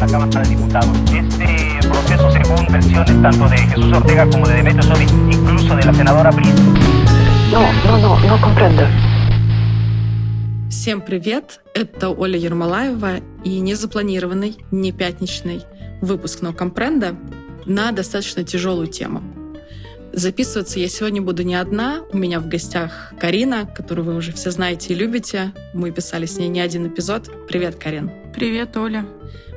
Но comprendo. Всем привет! Это Оля Ермолаева и незапланированный, не пятничный выпуск «Но comprendo» на достаточно тяжелую тему. Записываться я сегодня буду не одна. У меня в гостях Карина, которую вы уже все знаете и любите. Мы писали с ней не один эпизод. Привет, Карин. Привет, Оля.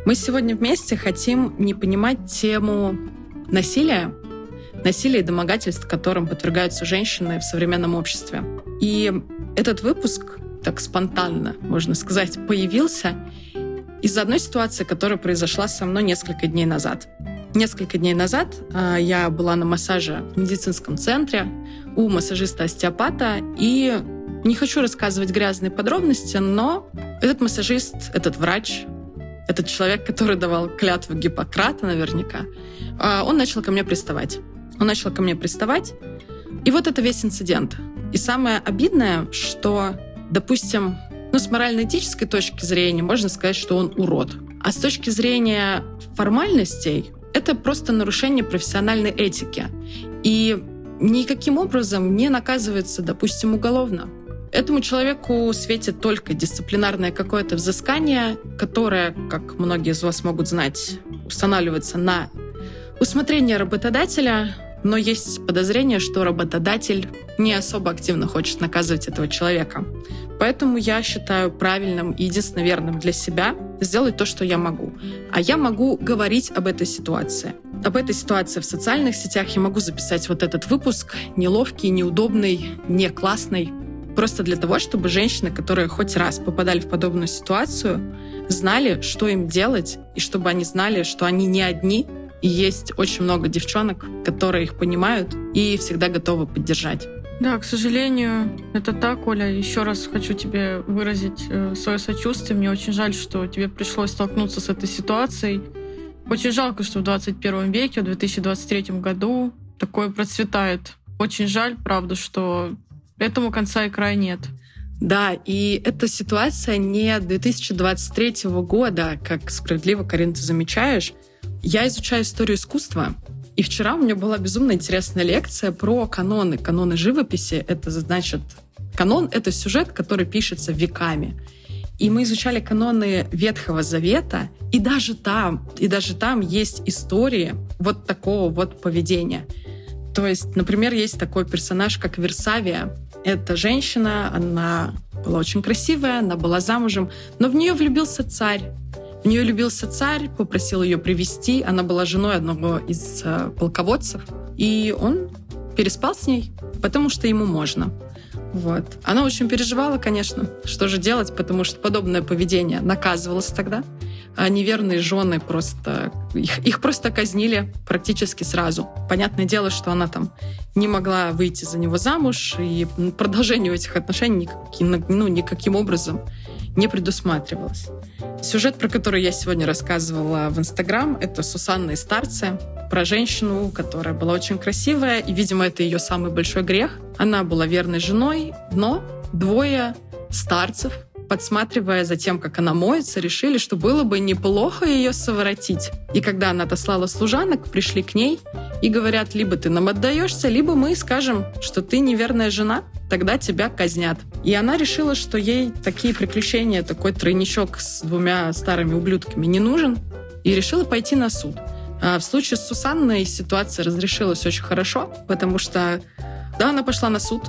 Мы сегодня вместе хотим не понимать тему насилия и домогательств, которым подвергаются женщины в современном обществе. И этот выпуск так спонтанно, можно сказать, появился из-за одной ситуации, которая произошла со мной несколько дней назад. Несколько дней назад я была на массаже в медицинском центре у массажиста-остеопата, и не хочу рассказывать грязные подробности, но этот массажист, этот врач, этот человек, который давал клятву Гиппократа наверняка, он начал ко мне приставать. И вот это весь инцидент. И самое обидное, что, допустим, с морально-этической точки зрения можно сказать, что он урод. А с точки зрения формальностей это просто нарушение профессиональной этики. И никаким образом не наказывается, допустим, уголовно. Этому человеку светит только дисциплинарное какое-то взыскание, которое, как многие из вас могут знать, устанавливается на усмотрение работодателя, но есть подозрение, что работодатель не особо активно хочет наказывать этого человека. Поэтому я считаю правильным и единственно верным для себя сделать то, что я могу. А я могу говорить об этой ситуации. Об этой ситуации в социальных сетях я могу записать вот этот выпуск, неловкий, неудобный, не классный, просто для того, чтобы женщины, которые хоть раз попадали в подобную ситуацию, знали, что им делать, и чтобы они знали, что они не одни, и есть очень много девчонок, которые их понимают и всегда готовы поддержать. Да, к сожалению, это так, Оля. Еще раз хочу тебе выразить свое сочувствие. Мне очень жаль, что тебе пришлось столкнуться с этой ситуацией. Очень жалко, что в 21 веке, в 2023 году такое процветает. Очень жаль, правда, что этому конца и края нет. Да, и эта ситуация не 2023 года, как справедливо, Карин, ты замечаешь. Я изучаю историю искусства, и вчера у меня была безумно интересная лекция про каноны. Каноны живописи — это значит... Канон — это сюжет, который пишется веками. И мы изучали каноны Ветхого Завета, и даже там есть истории вот такого вот поведения. То есть, например, есть такой персонаж, как Вирсавия. Это женщина, она была очень красивая, она была замужем, но в нее влюбился царь. Попросил ее привести. Она была женой одного из полководцев. И он переспал с ней, потому что ему можно. Вот. Она очень переживала, конечно, что же делать, потому что подобное поведение наказывалось тогда. А неверные жены просто... Их просто казнили практически сразу. Понятное дело, что она там не могла выйти за него замуж, и продолжение этих отношений никаким образом не предусматривалось. Сюжет, про который я сегодня рассказывала в Инстаграм, это «Сусанна и старцы», про женщину, которая была очень красивая, и, видимо, это ее самый большой грех. Она была верной женой, но двое старцев, подсматривая за тем, как она моется, решили, что было бы неплохо ее соворотить. И когда она отослала служанок, пришли к ней и говорят: либо ты нам отдаешься, либо мы скажем, что ты неверная жена, тогда тебя казнят. И она решила, что ей такие приключения, такой тройничок с двумя старыми ублюдками не нужен, и решила пойти на суд. А в случае с Сусанной ситуация разрешилась очень хорошо, потому что, да, она пошла на суд,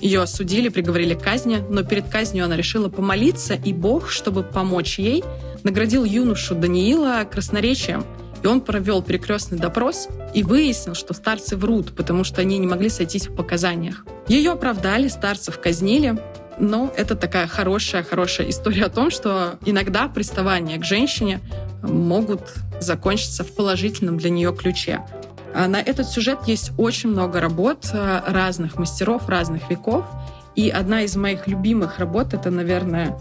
ее осудили, приговорили к казни, но перед казнью она решила помолиться, и Бог, чтобы помочь ей, наградил юношу Даниила красноречием. И он провел перекрестный допрос и выяснил, что старцы врут, потому что они не могли сойтись в показаниях. Ее оправдали, старцев казнили. Но это такая хорошая история о том, что иногда приставания к женщине могут закончиться в положительном для нее ключе. На этот сюжет есть очень много работ разных мастеров, разных веков. И одна из моих любимых работ — это, наверное,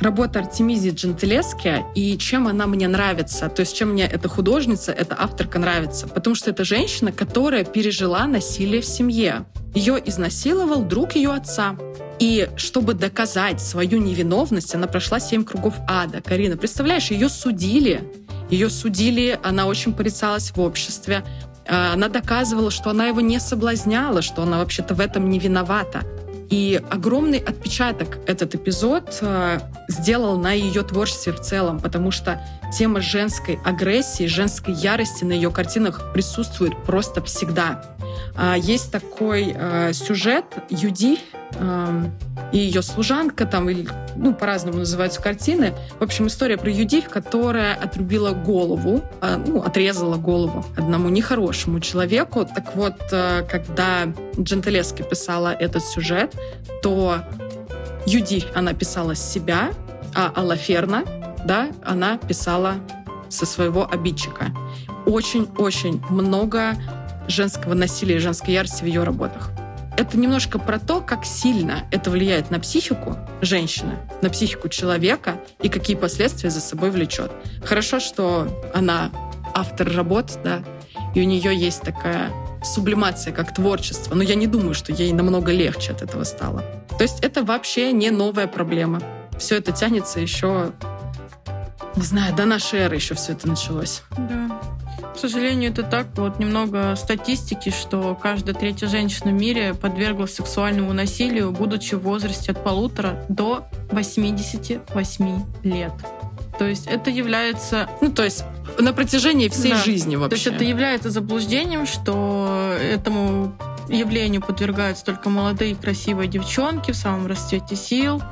работа Артемизии Джентилески. И чем она мне нравится, то есть чем мне эта художница, эта авторка нравится. Потому что это женщина, которая пережила насилие в семье. Ее изнасиловал друг ее отца. И чтобы доказать свою невиновность, она прошла 7 кругов ада. Карина, представляешь, ее судили Ее судили, она очень порицалась в обществе. Она доказывала, что она его не соблазняла, что она вообще-то в этом не виновата. И огромный отпечаток этот эпизод сделал на ее творчестве в целом, потому что тема женской агрессии, женской ярости на ее картинах присутствует просто всегда. Есть такой сюжет «Юдифь» и ее служанка, там, или, ну, по-разному называются картины. В общем, история про Юдифь, которая отрубила голову, отрезала голову одному нехорошему человеку. Так вот, когда Джентилески писала этот сюжет, то Юдифь она писала с себя, а Аллаферна, да, она писала со своего обидчика. Очень-очень много женского насилия и женской ярости в ее работах. Это немножко про то, как сильно это влияет на психику женщины, на психику человека и какие последствия за собой влечет. Хорошо, что она автор работ, да, и у нее есть такая сублимация, как творчество, но я не думаю, что ей намного легче от этого стало. То есть это вообще не новая проблема. Все это тянется еще, не знаю, до нашей эры еще все это началось. Да. К сожалению, это так. Вот немного статистики, что каждая третья женщина в мире подверглась сексуальному насилию, будучи в возрасте от 1,5 до 88 лет. То есть это является... на протяжении всей жизни вообще. То есть это является заблуждением, что этому явлению подвергаются только молодые красивые девчонки в самом расцвете сил.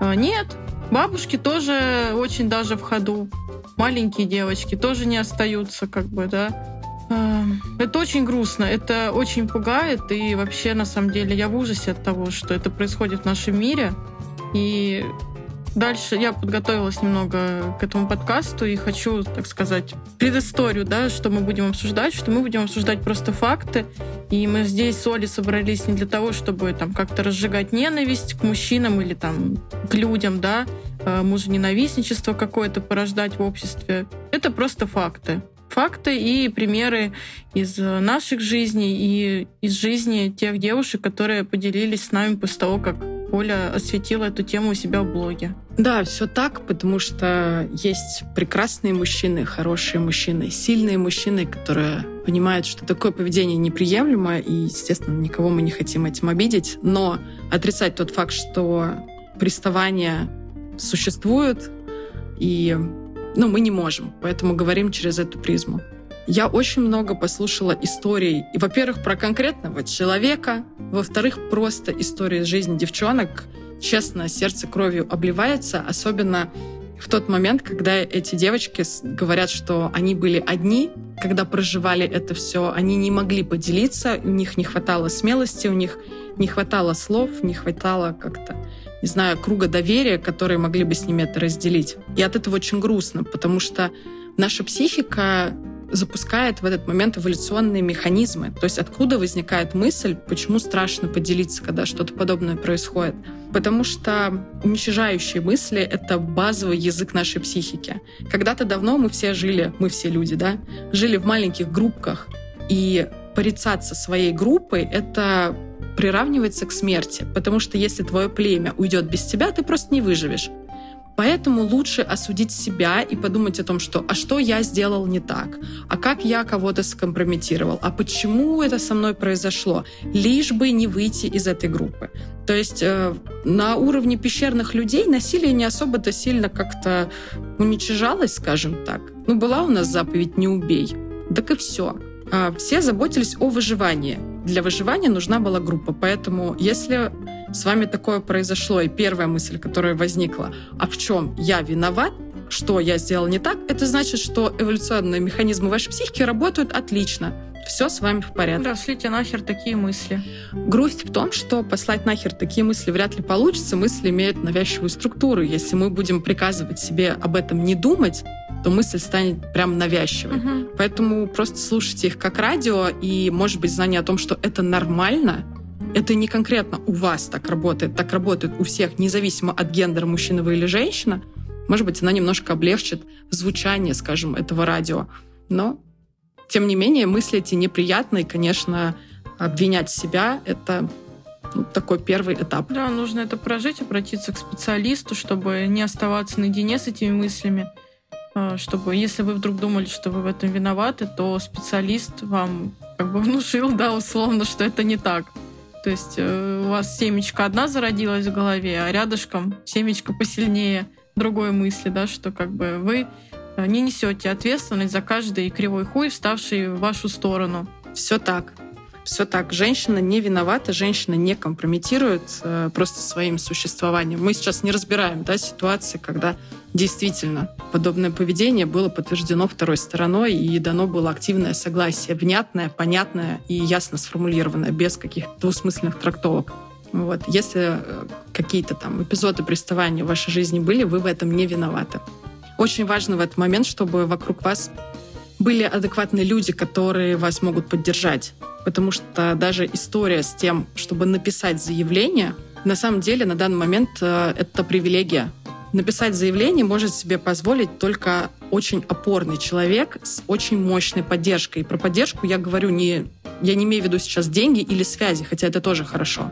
Нет, бабушки тоже очень даже в ходу. Маленькие девочки тоже не остаются, да. Это очень грустно, это очень пугает, и вообще, на самом деле, я в ужасе от того, что это происходит в нашем мире. И дальше я подготовилась немного к этому подкасту и хочу, так сказать, предысторию, да, что мы будем обсуждать, что мы будем обсуждать просто факты. И мы здесь с Олей собрались не для того, чтобы как-то разжигать ненависть к мужчинам или к людям, да, мужененавистничество какое-то порождать в обществе. Это просто факты. Факты и примеры из наших жизней и из жизни тех девушек, которые поделились с нами после того, как Оля осветила эту тему у себя в блоге. Да, все так, потому что есть прекрасные мужчины, хорошие мужчины, сильные мужчины, которые понимают, что такое поведение неприемлемо, и, естественно, никого мы не хотим этим обидеть. Но отрицать тот факт, что приставания существуют, и мы не можем, поэтому говорим через эту призму. Я очень много послушала историй, и, во-первых, про конкретного человека, во-вторых, просто истории жизни девчонок. Честно, сердце кровью обливается, особенно в тот момент, когда эти девочки говорят, что они были одни, когда проживали это все, они не могли поделиться, у них не хватало смелости, у них не хватало слов, не хватало круга доверия, которые могли бы с ними это разделить. И от этого очень грустно, потому что наша психика запускает в этот момент эволюционные механизмы. То есть откуда возникает мысль, почему страшно поделиться, когда что-то подобное происходит? Потому что уничижающие мысли — это базовый язык нашей психики. Когда-то давно мы все люди жили в маленьких группках. И порицаться своей группой — это приравнивается к смерти. Потому что если твое племя уйдет без тебя, ты просто не выживешь. Поэтому лучше осудить себя и подумать о том, что я сделал не так, а как я кого-то скомпрометировал, а почему это со мной произошло, лишь бы не выйти из этой группы. То есть на уровне пещерных людей насилие не особо-то сильно как-то уничижалось, скажем так. Была у нас заповедь «не убей», так и все. Все заботились о выживании. Для выживания нужна была группа, поэтому если с вами такое произошло, и первая мысль, которая возникла, а в чем я виноват, что я сделал не так, это значит, что эволюционные механизмы вашей психики работают отлично. Все с вами в порядке. Да, слите нахер такие мысли. Грусть в том, что послать нахер такие мысли вряд ли получится. Мысли имеют навязчивую структуру. Если мы будем приказывать себе об этом не думать, то мысль станет прям навязчивой. Угу. Поэтому просто слушайте их как радио, и, может быть, знание о том, что это нормально, это не конкретно у вас так работает у всех, независимо от гендера, мужчина вы или женщина, может быть, она немножко облегчит звучание, скажем, этого радио. Но, тем не менее, мысли эти неприятны, и, конечно, обвинять себя — это такой первый этап. Да, нужно это прожить, обратиться к специалисту, чтобы не оставаться наедине с этими мыслями. чтобы, если вы вдруг думали, что вы в этом виноваты, то специалист вам как бы внушил, да, условно, что это не так. То есть у вас семечко одна зародилась в голове, а рядышком семечко посильнее другой мысли, да, что как бы вы не несете ответственность за каждый кривой хуй, вставший в вашу сторону. Все так. Все так. Женщина не виновата, женщина не компрометирует просто своим существованием. Мы сейчас не разбираем, да, ситуации, когда действительно подобное поведение было подтверждено второй стороной и дано было активное согласие, внятное, понятное и ясно сформулированное, без каких-то двусмысленных трактовок. Вот. Если какие-то там эпизоды приставания в вашей жизни были, вы в этом не виноваты. Очень важно в этот момент, чтобы вокруг вас были адекватные люди, которые вас могут поддержать. Потому что даже история с тем, чтобы написать заявление, на самом деле на данный момент это привилегия. Написать заявление может себе позволить только очень опорный человек с очень мощной поддержкой. И про поддержку я говорю я не имею в виду сейчас деньги или связи, хотя это тоже хорошо.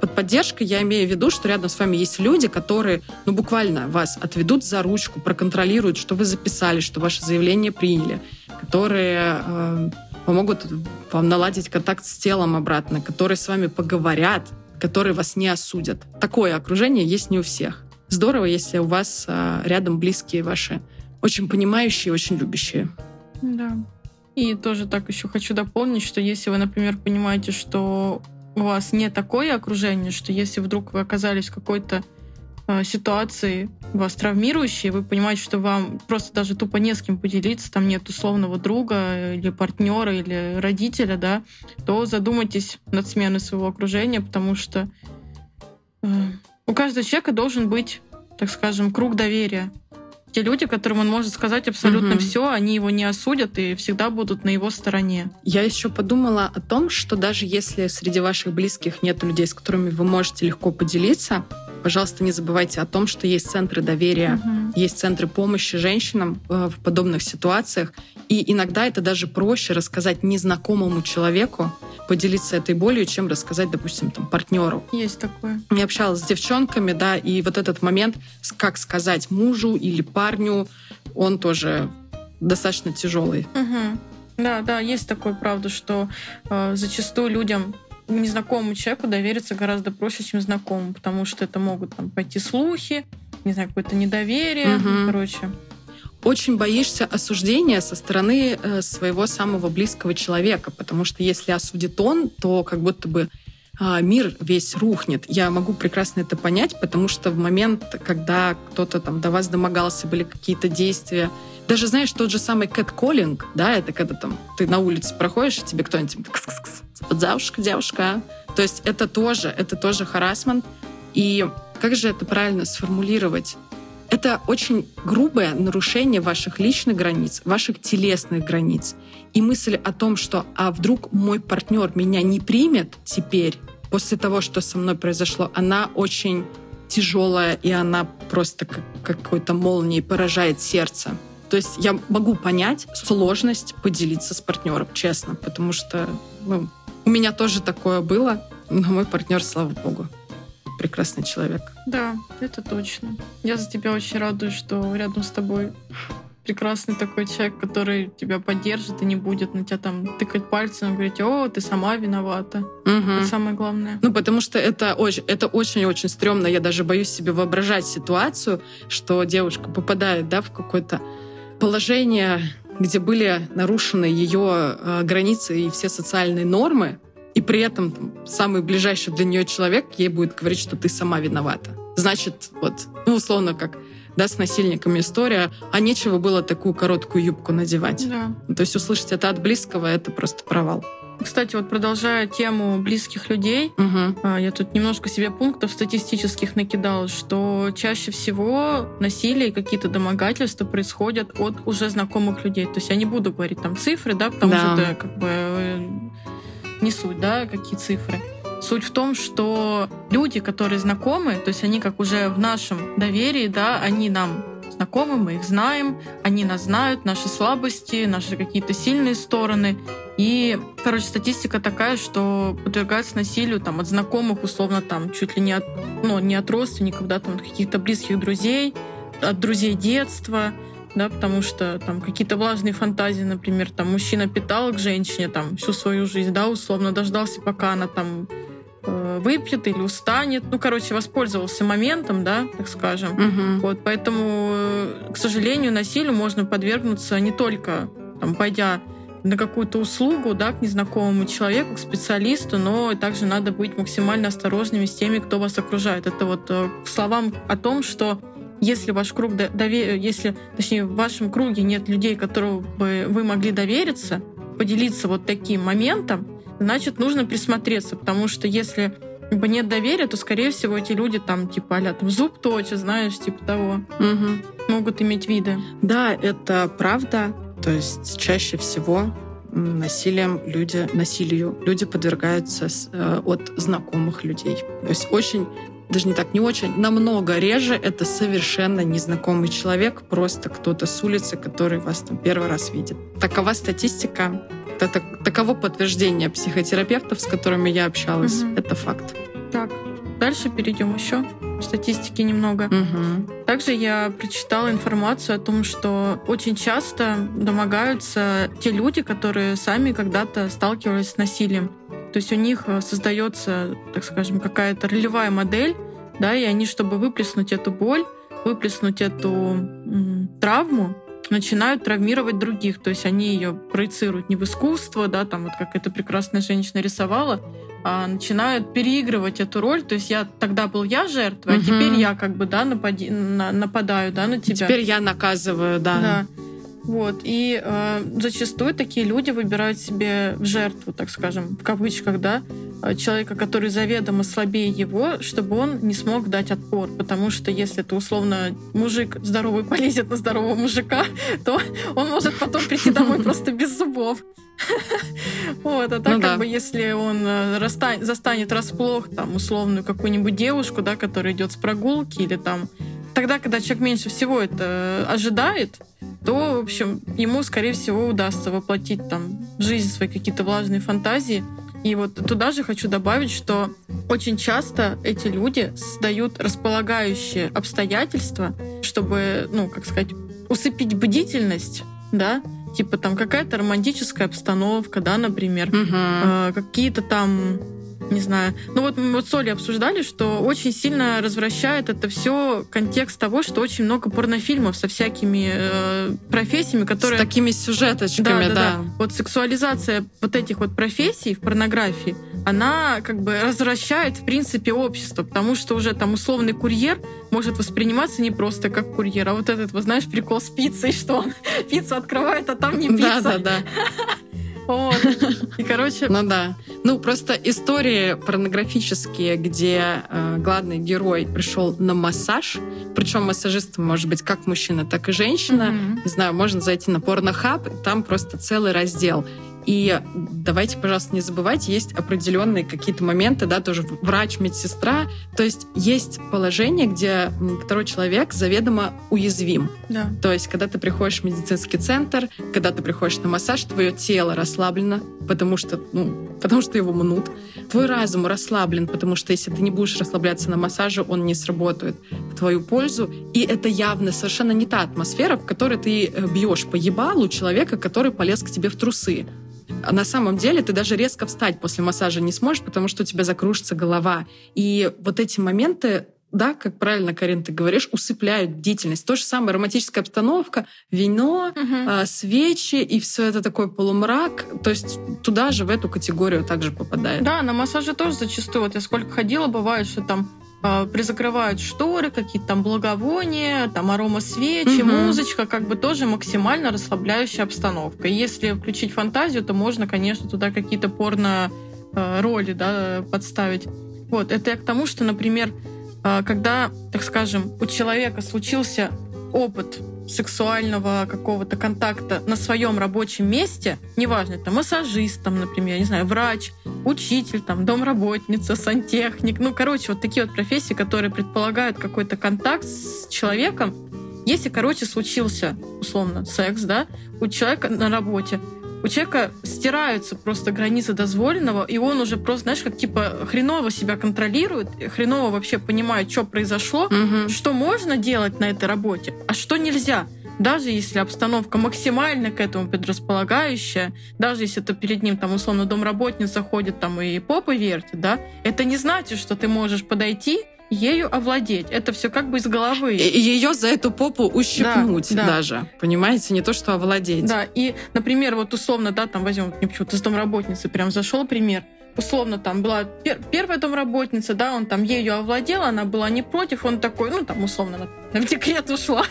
Под поддержкой я имею в виду, что рядом с вами есть люди, которые, ну, буквально вас отведут за ручку, проконтролируют, что вы записали, что ваше заявление приняли, которые помогут вам наладить контакт с телом обратно, которые с вами поговорят, которые вас не осудят. Такое окружение есть не у всех. Здорово, если у вас рядом близкие ваши, очень понимающие, очень любящие. Да. И тоже так еще хочу дополнить, что если вы, например, понимаете, что у вас не такое окружение, что если вдруг вы оказались в какой-то ситуации, вас травмирующей, вы понимаете, что вам просто даже тупо не с кем поделиться, там нет условного друга или партнера, или родителя, да, то задумайтесь над сменой своего окружения, потому что у каждого человека должен быть, так скажем, круг доверия. Те люди, которым он может сказать абсолютно все, они его не осудят и всегда будут на его стороне. Я еще подумала о том, что даже если среди ваших близких нет людей, с которыми вы можете легко поделиться, пожалуйста, не забывайте о том, что есть центры доверия, есть центры помощи женщинам в подобных ситуациях. И иногда это даже проще рассказать незнакомому человеку, поделиться этой болью, чем рассказать, допустим, там, партнеру. Есть такое. Я общалась с девчонками, да, и вот этот момент, как сказать мужу или парню, он тоже достаточно тяжелый. Да, да, есть такое, правда, что зачастую людям незнакомому человеку довериться гораздо проще, чем знакомому, потому что это могут там пойти слухи, не знаю, какое-то недоверие, короче. Очень боишься осуждения со стороны своего самого близкого человека, потому что если осудит он, то как будто бы мир весь рухнет. Я могу прекрасно это понять, потому что в момент, когда кто-то там до вас домогался, были какие-то действия, даже, знаешь, тот же самый кэт-коллинг, да, это когда там ты на улице проходишь, и тебе кто-нибудь «девушка, девушка». То есть это тоже харассмент. И как же это правильно сформулировать? Это очень грубое нарушение ваших личных границ, ваших телесных границ. И мысль о том, что «а вдруг мой партнер меня не примет теперь после того, что со мной произошло», она очень тяжелая, и она просто как какой-то молнией поражает сердце. То есть я могу понять сложность поделиться с партнером, честно, потому что у меня тоже такое было, но мой партнер, слава богу, прекрасный человек. Да, это точно. Я за тебя очень радуюсь, что рядом с тобой прекрасный такой человек, который тебя поддержит и не будет на тебя там тыкать пальцем и говорить: «О, ты сама виновата». Это самое главное. Потому что это очень-очень стрёмно. Я даже боюсь себе воображать ситуацию, что девушка попадает, да, в какой-то положение, где были нарушены ее границы и все социальные нормы, и при этом там самый ближайший для нее человек ей будет говорить, что ты сама виновата. Значит, условно как, да, с насильниками история, а нечего было такую короткую юбку надевать. Да. То есть услышать это от близкого — это просто провал. Кстати, продолжая тему близких людей, я тут немножко себе пунктов статистических накидала, что чаще всего насилие и какие-то домогательства происходят от уже знакомых людей. То есть я не буду говорить там цифры, да, потому что это как бы не суть, да, какие цифры. Суть в том, что люди, которые знакомы, то есть они как уже в нашем доверии, да, они нам знакомы, мы их знаем, они нас знают, наши слабости, наши какие-то сильные стороны. И, короче, статистика такая, что подвергаются насилию там от знакомых, условно, там чуть ли не от родственников, да, там от каких-то близких друзей, от друзей детства, да, потому что там какие-то влажные фантазии, например, там мужчина питал к женщине там всю свою жизнь, да, условно дождался, пока она там выпьет или устанет. Ну, короче, воспользовался моментом, да, так скажем. Угу. Вот, поэтому, к сожалению, насилию можно подвергнуться не только там, пойдя на какую-то услугу, да, к незнакомому человеку, к специалисту, но также надо быть максимально осторожными с теми, кто вас окружает. Это вот к словам о том, что если ваш круг если, точнее, в вашем круге нет людей, которым вы могли довериться, поделиться вот таким моментом, значит, нужно присмотреться, потому что если нет доверия, то, скорее всего, эти люди там, типа, а-ля, там, зуб точит, знаешь, типа того, угу. могут иметь виды. Да, это правда. То есть чаще всего насилию люди подвергаются от знакомых людей. То есть намного реже это совершенно незнакомый человек, просто кто-то с улицы, который вас там первый раз видит. Такова статистика, таково подтверждение психотерапевтов, с которыми я общалась. Угу. Это факт. Так, дальше перейдем еще. Статистики немного. Угу. Также я прочитала информацию о том, что очень часто домогаются те люди, которые сами когда-то сталкивались с насилием. То есть у них создается, так скажем, какая-то ролевая модель, да, и они, чтобы выплеснуть эту боль, выплеснуть эту травму, начинают травмировать других. То есть они ее проецируют не в искусство, да, там вот как эта прекрасная женщина рисовала, а начинают переигрывать эту роль. То есть тогда был я жертва, а теперь я как бы, да, нападаю, да, на тебя. Теперь я наказываю, да. Вот. И зачастую такие люди выбирают себе в жертву, так скажем, в кавычках, да, человека, который заведомо слабее его, чтобы он не смог дать отпор. Потому что если ты, условно, мужик здоровый полезет на здорового мужика, то он может потом прийти домой просто без зубов. Вот, а так как бы если он застанет расплох там условную какую-нибудь девушку, да, которая идет с прогулки или там, тогда, когда человек меньше всего это ожидает, то, в общем, ему, скорее всего, удастся воплотить там в жизнь свои какие-то влажные фантазии. И вот туда же хочу добавить, что очень часто эти люди создают располагающие обстоятельства, чтобы, ну, как сказать, усыпить бдительность, да, типа там какая-то романтическая обстановка, да, например, какие-то там, не знаю. Ну вот мы с Олей обсуждали, что очень сильно развращает это все контекст того, что очень много порнофильмов со всякими профессиями, которые... С такими сюжеточками, да. Вот сексуализация вот этих вот профессий в порнографии, она как бы развращает, в принципе, общество, потому что уже там условный курьер может восприниматься не просто как курьер, а вот этот, вот, знаешь, прикол с пиццей, что он пиццу открывает, а там не пицца. Да-да-да. Вот. И, короче... Ну да. Ну, просто истории порнографические, где главный герой пришел на массаж, причем массажистом может быть как мужчина, так и женщина. Не знаю, можно зайти на порнохаб, там просто целый раздел. И давайте, пожалуйста, не забывайте, есть определенные какие-то моменты, да, тоже врач, медсестра. То есть есть положение, где второй человек заведомо уязвим. Да. То есть когда ты приходишь в медицинский центр, когда ты приходишь на массаж, твое тело расслаблено, потому что его мнут. Твой разум расслаблен, потому что если ты не будешь расслабляться на массаже, он не сработает в твою пользу. И это явно совершенно не та атмосфера, в которой ты бьешь по ебалу человека, который полез к тебе в трусы. А на самом деле ты даже резко встать после массажа не сможешь, потому что у тебя закружится голова. И вот эти моменты, да, как правильно, Карин, ты говоришь, усыпляют бдительность. То же самое романтическая обстановка, вино, свечи, и все это такой полумрак. То есть туда же, в эту категорию также попадает. Да, на массаже тоже зачастую. Вот я сколько ходила, бывает, что там призакрывают шторы, какие-то там благовония, там арома свечи, музычка, как бы тоже максимально расслабляющая обстановка. И если включить фантазию, то можно, конечно, туда какие-то порно-роли, да, подставить. Вот, это я к тому, что, например, когда, так скажем, у человека случился опыт сексуального какого-то контакта на своем рабочем месте, неважно, это массажист, там, например, не знаю, врач, учитель, там, домработница, сантехник, ну, короче, вот такие вот профессии, которые предполагают какой-то контакт с человеком. Если, короче, случился, условно, секс, да, у человека на работе, у человека стираются просто границы дозволенного, и он уже просто, знаешь, как типа хреново себя контролирует, хреново вообще понимает, что произошло, что можно делать на этой работе, а что нельзя. даже если обстановка максимально к этому предрасполагающая, даже если это перед ним, там, условно, домработница ходит там, и попы вертит, да, это не значит, что ты можешь подойти ею овладеть. Это все как бы из головы. Ее за эту попу ущипнуть, да, даже. Понимаете, не то, что овладеть. Да, и, например, вот условно, да, там возьмем, не почему-то с домработницы прям зашел пример. Условно, там была первая домработница, да, он там ею овладел, она была не против, он такой, ну, там, условно, в декрет ушла.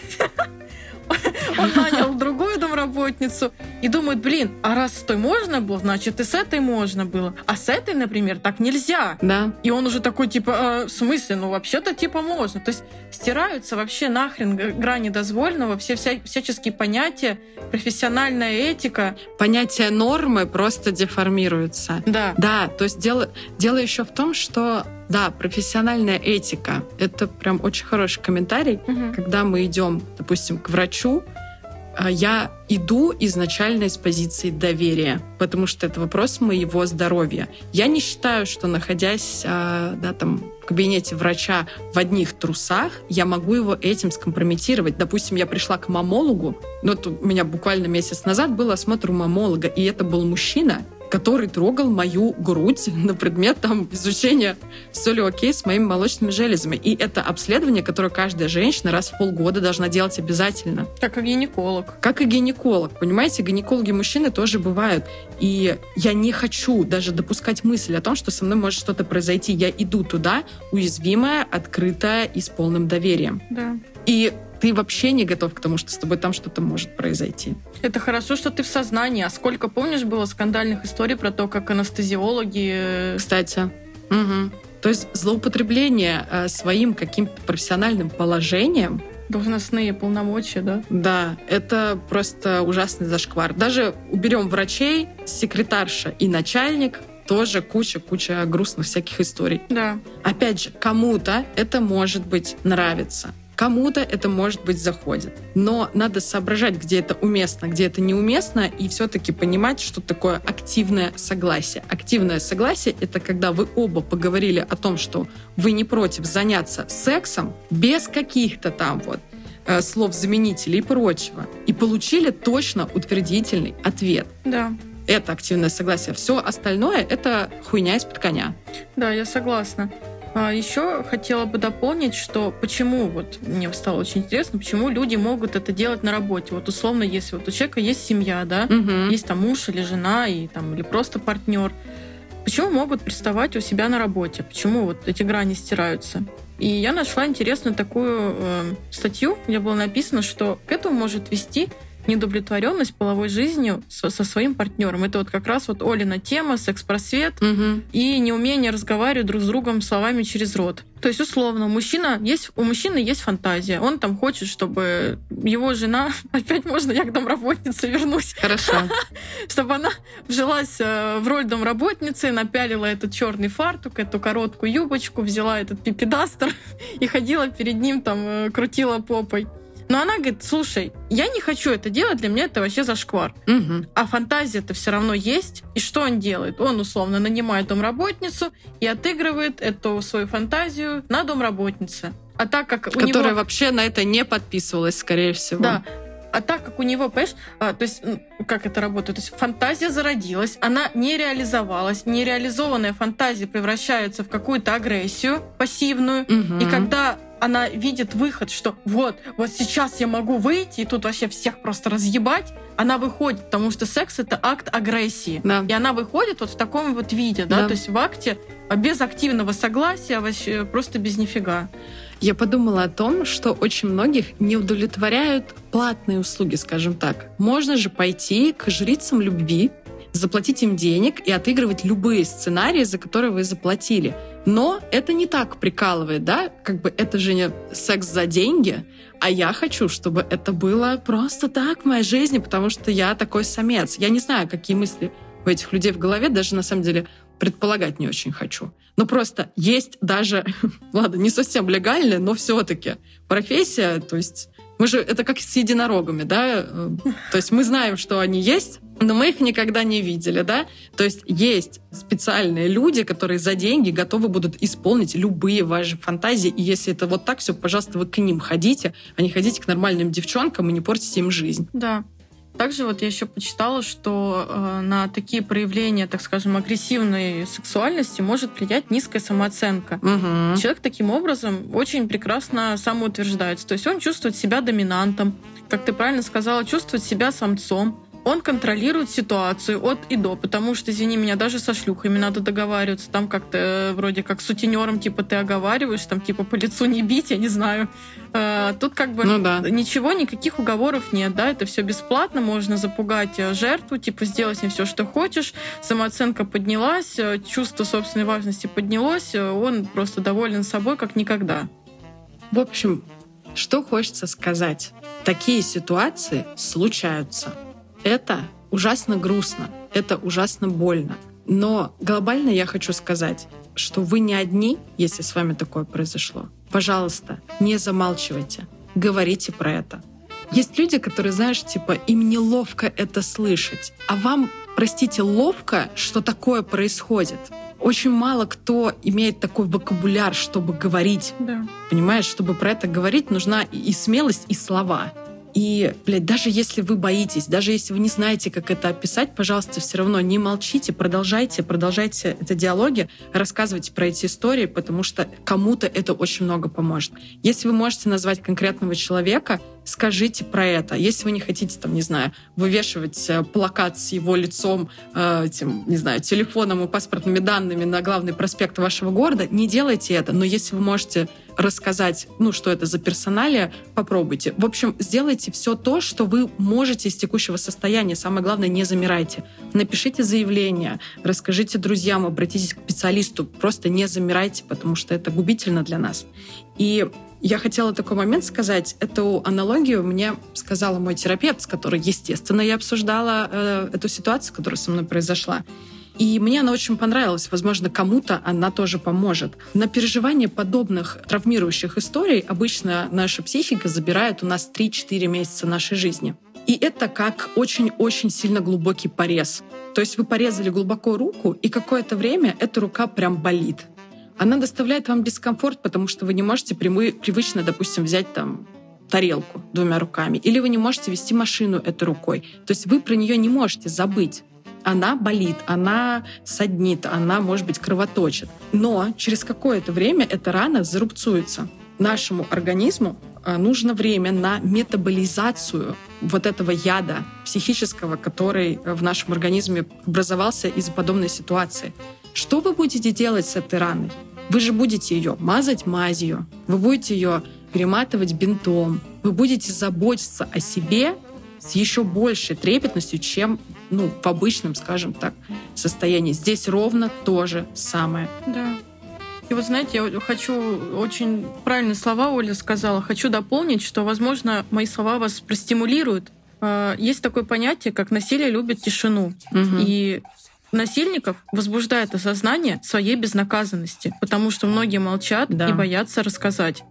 Он нанял другую домработницу и думает, блин, а раз с той можно было, значит, и с этой можно было. А с этой, например, так нельзя. Да. И он уже такой, типа, в смысле? Ну, вообще-то, типа, можно. То есть стираются вообще нахрен грани дозволенного, все всяческие понятия, профессиональная этика. Понятие нормы просто деформируется. Да. Да, то есть дело еще в том, что да, профессиональная этика. Это прям очень хороший комментарий. Угу. Когда мы идем, допустим, к врачу, я иду изначально из позиции доверия, потому что это вопрос моего здоровья. Я не считаю, что, находясь да, там, в кабинете врача в одних трусах, я могу его этим скомпрометировать. Допустим, я пришла к маммологу, вот у меня буквально месяц назад был осмотр у маммолога, и это был мужчина, который трогал мою грудь на предмет там, изучения, все ли окей с моими молочными железами. И это обследование, которое каждая женщина раз в полгода должна делать обязательно. Как и гинеколог. Как и гинеколог. Понимаете, гинекологи-мужчины тоже бывают. И я не хочу даже допускать мысль о том, что со мной может что-то произойти. Я иду туда уязвимая, открытая и с полным доверием. Да. И ты вообще не готов к тому, что с тобой там что-то может произойти. Это хорошо, что ты в сознании. А сколько, помнишь, было скандальных историй про то, как анестезиологи... Кстати. Угу. То есть злоупотребление своим каким-то профессиональным положением... Должностные полномочия, да? Да, это просто ужасный зашквар. Даже уберем врачей, секретарша и начальник... Тоже куча грустных всяких историй. Да. Опять же, кому-то это, может быть, нравится. Кому-то это, может быть, заходит. Но надо соображать, где это уместно, где это неуместно, и все-таки понимать, что такое активное согласие. Активное согласие — это когда вы оба поговорили о том, что вы не против заняться сексом без каких-то там вот слов-заменителей и прочего. И получили точно утвердительный ответ. Да. Это активное согласие. Все остальное — это хуйня из-под коня. Да, я согласна. Еще хотела бы дополнить, что почему, вот мне стало очень интересно, почему люди могут это делать на работе. Вот условно, если вот у человека есть семья, да, угу. есть там муж или жена, и, там, или просто партнер, почему могут приставать у себя на работе? Почему вот эти грани стираются? И я нашла интересную такую статью, где было написано, что к этому может вести недовлетворенность половой жизнью со своим партнером. Это вот как раз вот Олина тема, секс-просвет угу. и неумение разговаривать друг с другом словами через рот. То есть, условно, у мужчины есть фантазия. Он там хочет, чтобы его жена... Опять можно я к домработнице вернусь? Хорошо. Чтобы она вжилась в роль домработницы, напялила этот черный фартук, эту короткую юбочку, взяла этот пипедастер и ходила перед ним, там, крутила попой. Но она говорит, слушай, я не хочу это делать, для меня это вообще зашквар. Угу. А фантазия-то все равно есть. И что он делает? Он, условно, нанимает домработницу и отыгрывает эту свою фантазию на домработнице. А так как у него... Которая вообще на это не подписывалась, скорее всего. Да. А так как у него, понимаешь, то есть, как это работает? То есть фантазия зародилась, она не реализовалась. Нереализованная фантазия превращается в какую-то агрессию пассивную. Угу. И когда... она видит выход, что вот сейчас я могу выйти, и тут вообще всех просто разъебать. Она выходит, потому что секс — это акт агрессии. Да. И она выходит вот в таком вот виде, да? То есть в акте без активного согласия, вообще просто без нифига. Я подумала о том, что очень многих не удовлетворяют платные услуги, скажем так. Можно же пойти к жрицам любви, заплатить им денег и отыгрывать любые сценарии, за которые вы заплатили. Но это не так прикалывает, да? Как бы это же не секс за деньги, а я хочу, чтобы это было просто так в моей жизни, потому что я такой самец. Я не знаю, какие мысли у этих людей в голове, даже на самом деле предполагать не очень хочу. Но просто есть даже, ладно, не совсем легальная, но все-таки профессия, то есть мы же это как с единорогами, да? То есть мы знаем, что они есть, но мы их никогда не видели, да? То есть есть специальные люди, которые за деньги готовы будут исполнить любые ваши фантазии, и если это вот так все, пожалуйста, вы к ним ходите, а не ходите к нормальным девчонкам и не портите им жизнь. Да. Также вот я еще почитала, что на такие проявления, так скажем, агрессивной сексуальности может влиять низкая самооценка. Угу. Человек таким образом очень прекрасно самоутверждается. То есть он чувствует себя доминантом, как ты правильно сказала, чувствует себя самцом. Он контролирует ситуацию от и до, потому что, извини меня, даже со шлюхами надо договариваться, там как-то вроде как с сутенером, типа ты оговариваешь, там типа по лицу не бить, я не знаю. Тут как бы ничего, никаких уговоров нет, да, это все бесплатно, можно запугать жертву, типа сделать не все, что хочешь, самооценка поднялась, чувство собственной важности поднялось, он просто доволен собой как никогда. В общем, что хочется сказать, такие ситуации случаются. Это ужасно грустно, это ужасно больно. Но глобально я хочу сказать, что вы не одни, если с вами такое произошло. Пожалуйста, не замалчивайте, говорите про это. Есть люди, которые, знаешь, типа, им неловко это слышать, а вам, простите, ловко, что такое происходит. Очень мало кто имеет такой вокабуляр, чтобы говорить. Да. Понимаешь, чтобы про это говорить, нужна и смелость, и слова. И, даже если вы боитесь, даже если вы не знаете, как это описать, пожалуйста, все равно не молчите, продолжайте это диалоги, рассказывайте про эти истории, потому что кому-то это очень много поможет. Если вы можете назвать конкретного человека, скажите про это. Если вы не хотите, там, не знаю, вывешивать плакат с его лицом, этим, не знаю, телефоном и паспортными данными на главный проспект вашего города, не делайте это. Но если вы можете рассказать, что это за персоналия, попробуйте. В общем, сделайте все то, что вы можете из текущего состояния. Самое главное, не замирайте. Напишите заявление, расскажите друзьям, обратитесь к специалисту. Просто не замирайте, потому что это губительно для нас. И я хотела такой момент сказать. Эту аналогию мне сказала мой терапевт, с которой, естественно, я обсуждала эту ситуацию, которая со мной произошла. И мне она очень понравилась. Возможно, кому-то она тоже поможет. На переживание подобных травмирующих историй обычно наша психика забирает у нас 3-4 месяца нашей жизни. И это как очень-очень сильно глубокий порез. То есть вы порезали глубоко руку, и какое-то время эта рука прям болит. Она доставляет вам дискомфорт, потому что вы не можете привычно, допустим, взять там тарелку 2 руками, или вы не можете вести машину этой рукой. То есть вы про нее не можете забыть. Она болит, она саднит, она, может быть, кровоточит. Но через какое-то время эта рана зарубцуется. Нашему организму нужно время на метаболизацию вот этого яда психического, который в нашем организме образовался из-за подобной ситуации. Что вы будете делать с этой раной? Вы же будете ее мазать мазью, вы будете ее перематывать бинтом, вы будете заботиться о себе с еще большей трепетностью, чем в обычном, скажем так, состоянии. Здесь ровно то же самое. Да. И вот, знаете, я хочу очень правильные слова Оля сказала. Хочу дополнить, что, возможно, мои слова вас простимулируют. Есть такое понятие, как насилие любит тишину. Угу. И насильников возбуждает осознание своей безнаказанности, потому что многие молчат и боятся рассказать.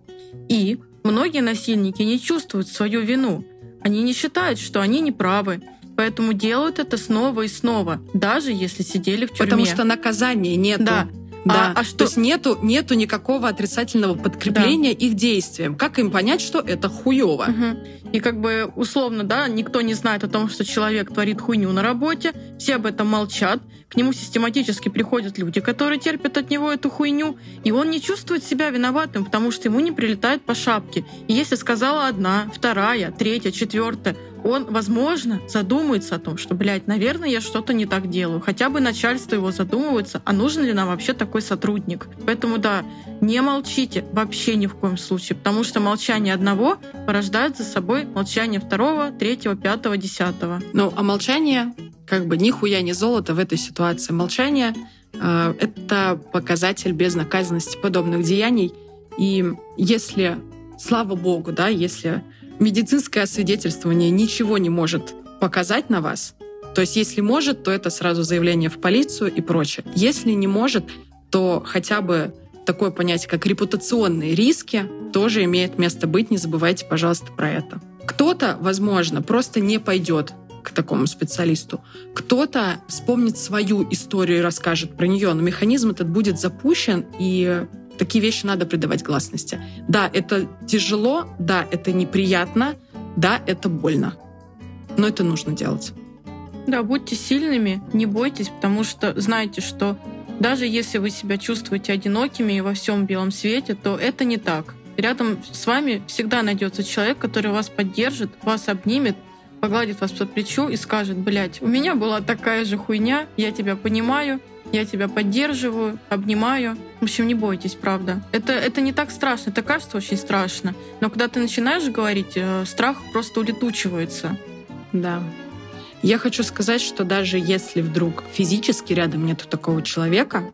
И многие насильники не чувствуют свою вину. Они не считают, что они неправы, поэтому делают это снова и снова, даже если сидели в тюрьме. Потому что наказания нету. Да. Да. То есть нету никакого отрицательного подкрепления их действиям. Как им понять, что это хуёво? Угу. И условно, никто не знает о том, что человек творит хуйню на работе, все об этом молчат, к нему систематически приходят люди, которые терпят от него эту хуйню, и он не чувствует себя виноватым, потому что ему не прилетает по шапке. И если сказала 1, 2, 3, 4... он, возможно, задумается о том, что, наверное, я что-то не так делаю. Хотя бы начальство его задумывается, а нужен ли нам вообще такой сотрудник. Поэтому, не молчите вообще ни в коем случае, потому что молчание одного порождает за собой молчание 2, 3, 5, 10. А молчание нихуя не золото в этой ситуации. Молчание — это показатель безнаказанности подобных деяний. И если, слава богу, если медицинское освидетельствование ничего не может показать на вас. То есть если может, то это сразу заявление в полицию и прочее. Если не может, то хотя бы такое понятие, как репутационные риски, тоже имеет место быть. Не забывайте, пожалуйста, про это. Кто-то, возможно, просто не пойдет к к такому специалисту. Кто-то вспомнит свою историю и расскажет про нее, но механизм этот будет запущен, и такие вещи надо придавать гласности. Да, это тяжело, да, это неприятно, да, это больно, но это нужно делать. Да, будьте сильными, не бойтесь, потому что знаете, что даже если вы себя чувствуете одинокими и во всем белом свете, то это не так. Рядом с вами всегда найдется человек, который вас поддержит, вас обнимет, погладит вас по плечу и скажет: «Блядь, у меня была такая же хуйня, я тебя понимаю, я тебя поддерживаю, обнимаю». В общем, не бойтесь, правда. Это не так страшно, это кажется очень страшно. Но когда ты начинаешь говорить, страх просто улетучивается. Да. Я хочу сказать, что даже если вдруг физически рядом нету такого человека,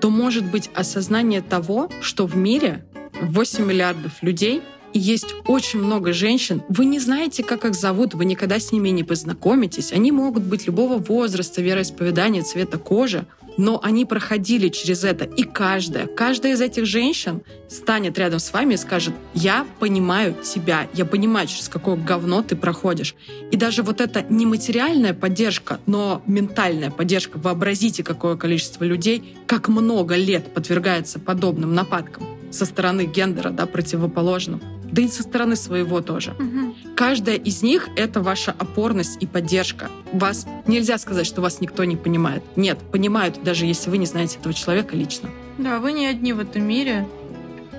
то может быть осознание того, что в мире 8 миллиардов людей, и есть очень много женщин. Вы не знаете, как их зовут, вы никогда с ними не познакомитесь. Они могут быть любого возраста, вероисповедания, цвета кожи, но они проходили через это. И каждая из этих женщин станет рядом с вами и скажет: «Я понимаю тебя, я понимаю, через какое говно ты проходишь». И даже вот эта не материальная поддержка, но ментальная поддержка. Вообразите, какое количество людей, как много лет подвергается подобным нападкам со стороны гендера, да, противоположного. Да и со стороны своего тоже. Угу. Каждая из них — это ваша опорность и поддержка. Вас нельзя сказать, что вас никто не понимает. Нет, понимают, даже если вы не знаете этого человека лично. Да, вы не одни в этом мире.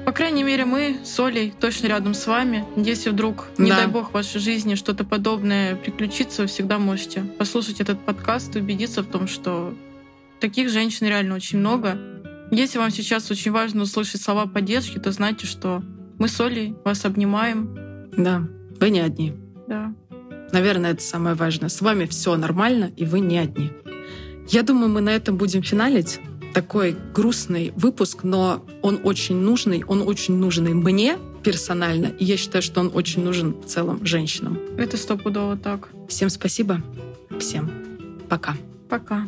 По крайней мере, мы с Олей точно рядом с вами. Если вдруг, не дай бог, в вашей жизни что-то подобное приключится, вы всегда можете послушать этот подкаст и убедиться в том, что таких женщин реально очень много. Если вам сейчас очень важно услышать слова поддержки, то знайте, что мы с Олей вас обнимаем. Да, вы не одни. Да. Наверное, это самое важное. С вами все нормально, и вы не одни. Я думаю, мы на этом будем финалить. Такой грустный выпуск, но он очень нужный. Он очень нужен и мне персонально, и я считаю, что он очень нужен в целом женщинам. Это стопудово так. Всем спасибо. Всем пока. Пока.